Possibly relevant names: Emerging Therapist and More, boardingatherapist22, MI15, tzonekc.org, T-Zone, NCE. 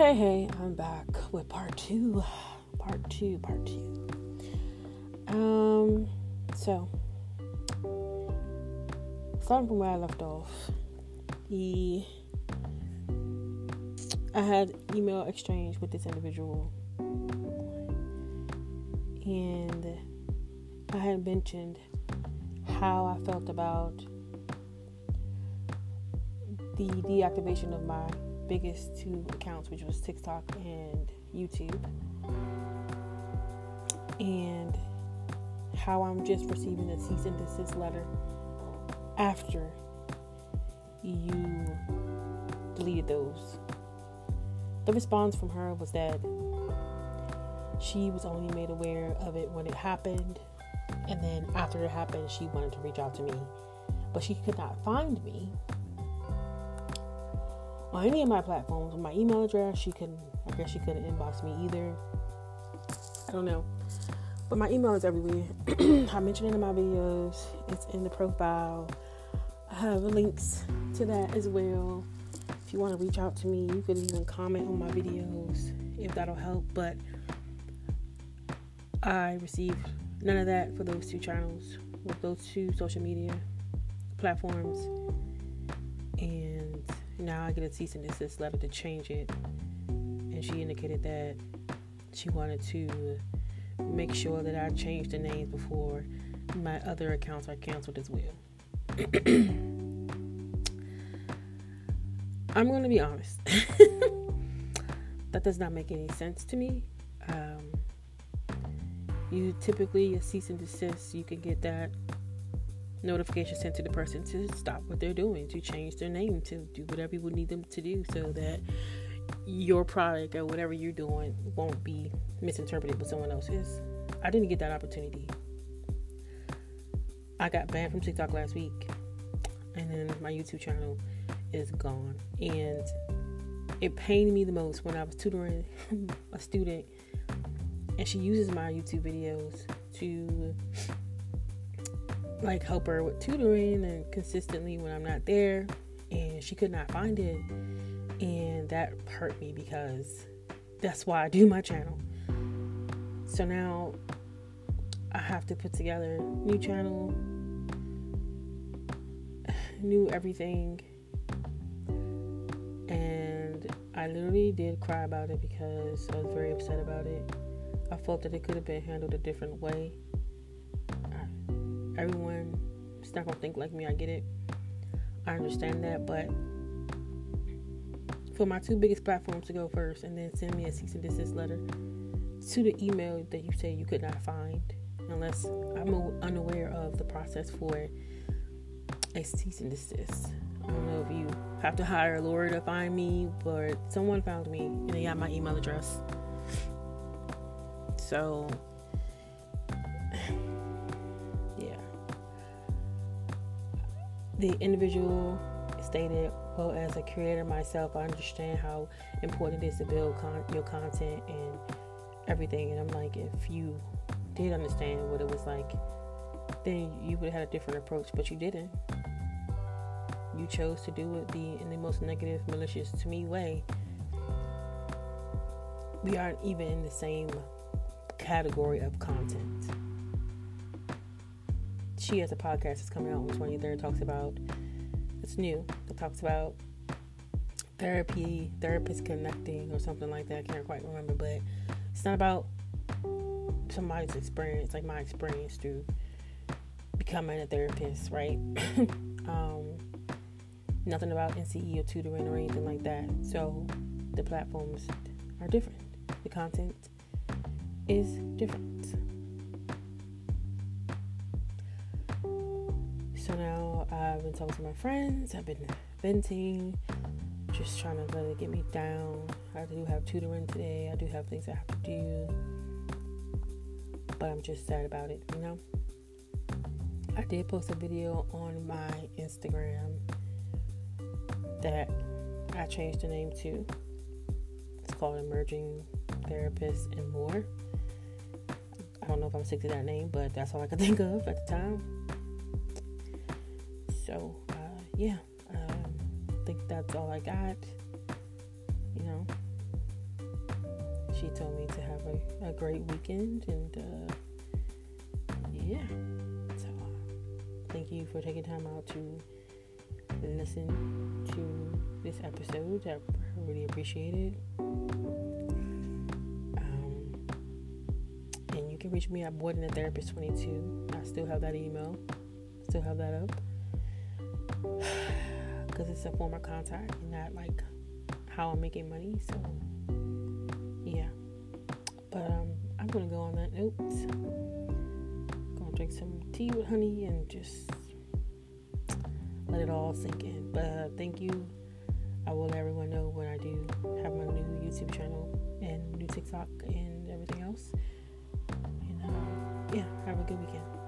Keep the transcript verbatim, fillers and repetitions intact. Hey, hey, I'm back with part two, part two, part two. Um, so, starting from where I left off, the, I had email exchange with this individual, and I had mentioned how I felt about the deactivation of my biggest two accounts, which was TikTok and YouTube, and how I'm just receiving a cease and desist letter after you deleted those. The response from her was that she was only made aware of it when it happened, and then after it happened she wanted to reach out to me, but she could not find me on any of my platforms. My email address, she couldn't, I guess she couldn't inbox me either. I don't know. But my email is everywhere. I mention it in my videos. It's in the profile. I have links to that as well. If you want to reach out to me, you could even comment on my videos if that'll help. But I received none of that for those two channels, with those two social media platforms. And now I get a cease and desist letter to change it, and she indicated that she wanted to make sure that I changed the names before my other accounts are canceled as well. I'm going to be honest. That does not make any sense to me. Um, you typically, a cease and desist, you can get that notification sent to the person to stop what they're doing, to change their name, to do whatever you would need them to do, so that your product or whatever you're doing won't be misinterpreted with someone else's. I didn't get that opportunity. I got banned from TikTok last week, and then my YouTube channel is gone. And it pained me the most when I was tutoring a student, and she uses my YouTube videos to like help her with tutoring and consistently when I'm not there, and she could not find it, and that hurt me because that's why I do my channel. So now I have to put together new channel, new everything, and I literally did cry about it because I was very upset about it. I felt that it could have been handled a different way. Everyone is not going to think like me. I get it. I understand that. But for my two biggest platforms to go first and then send me a cease and desist letter to the email that you say you could not find, unless I'm unaware of the process for a cease and desist. I don't know if you have to hire a lawyer to find me, but someone found me and they got my email address. So the individual stated, well, as a creator myself, I understand how important it is to build con- your content and everything. And I'm like, if you did understand what it was like, then you would have had a different approach, but you didn't. You chose to do it the in the most negative, malicious to me way. We aren't even in the same category of content. She has a podcast that's coming out on the twenty-third, talks about, it's new, it talks about therapy, therapist connecting or something like that. I can't quite remember, but it's not about somebody's experience, like my experience through becoming a therapist, right? um, nothing about N C E or tutoring or anything like that. So the platforms are different. The content is different. So now I've been talking to my friends, I've been venting, just trying to let it get me down. I do have tutoring today, I do have things I have to do, but I'm just sad about it, you know? I did post a video on my Instagram that I changed the name to. It's called Emerging Therapist and More. I don't know if I'm sick to that name, but that's all I could think of at the time. So, uh, yeah, I um, think that's all I got. You know, she told me to have a, a great weekend, and uh, yeah, so thank you for taking time out to listen to this episode. I really appreciate it. Um, and you can reach me at boarding a therapist twenty-two. I still have that email, still have that up, because it's a form of contact, not like how I'm making money. So yeah, but um, I'm gonna go on that note. Gonna drink some tea with honey and just let it all sink in. But uh, thank you. I will let everyone know when I do have my new YouTube channel and new TikTok and everything else. And uh, yeah, have a good weekend.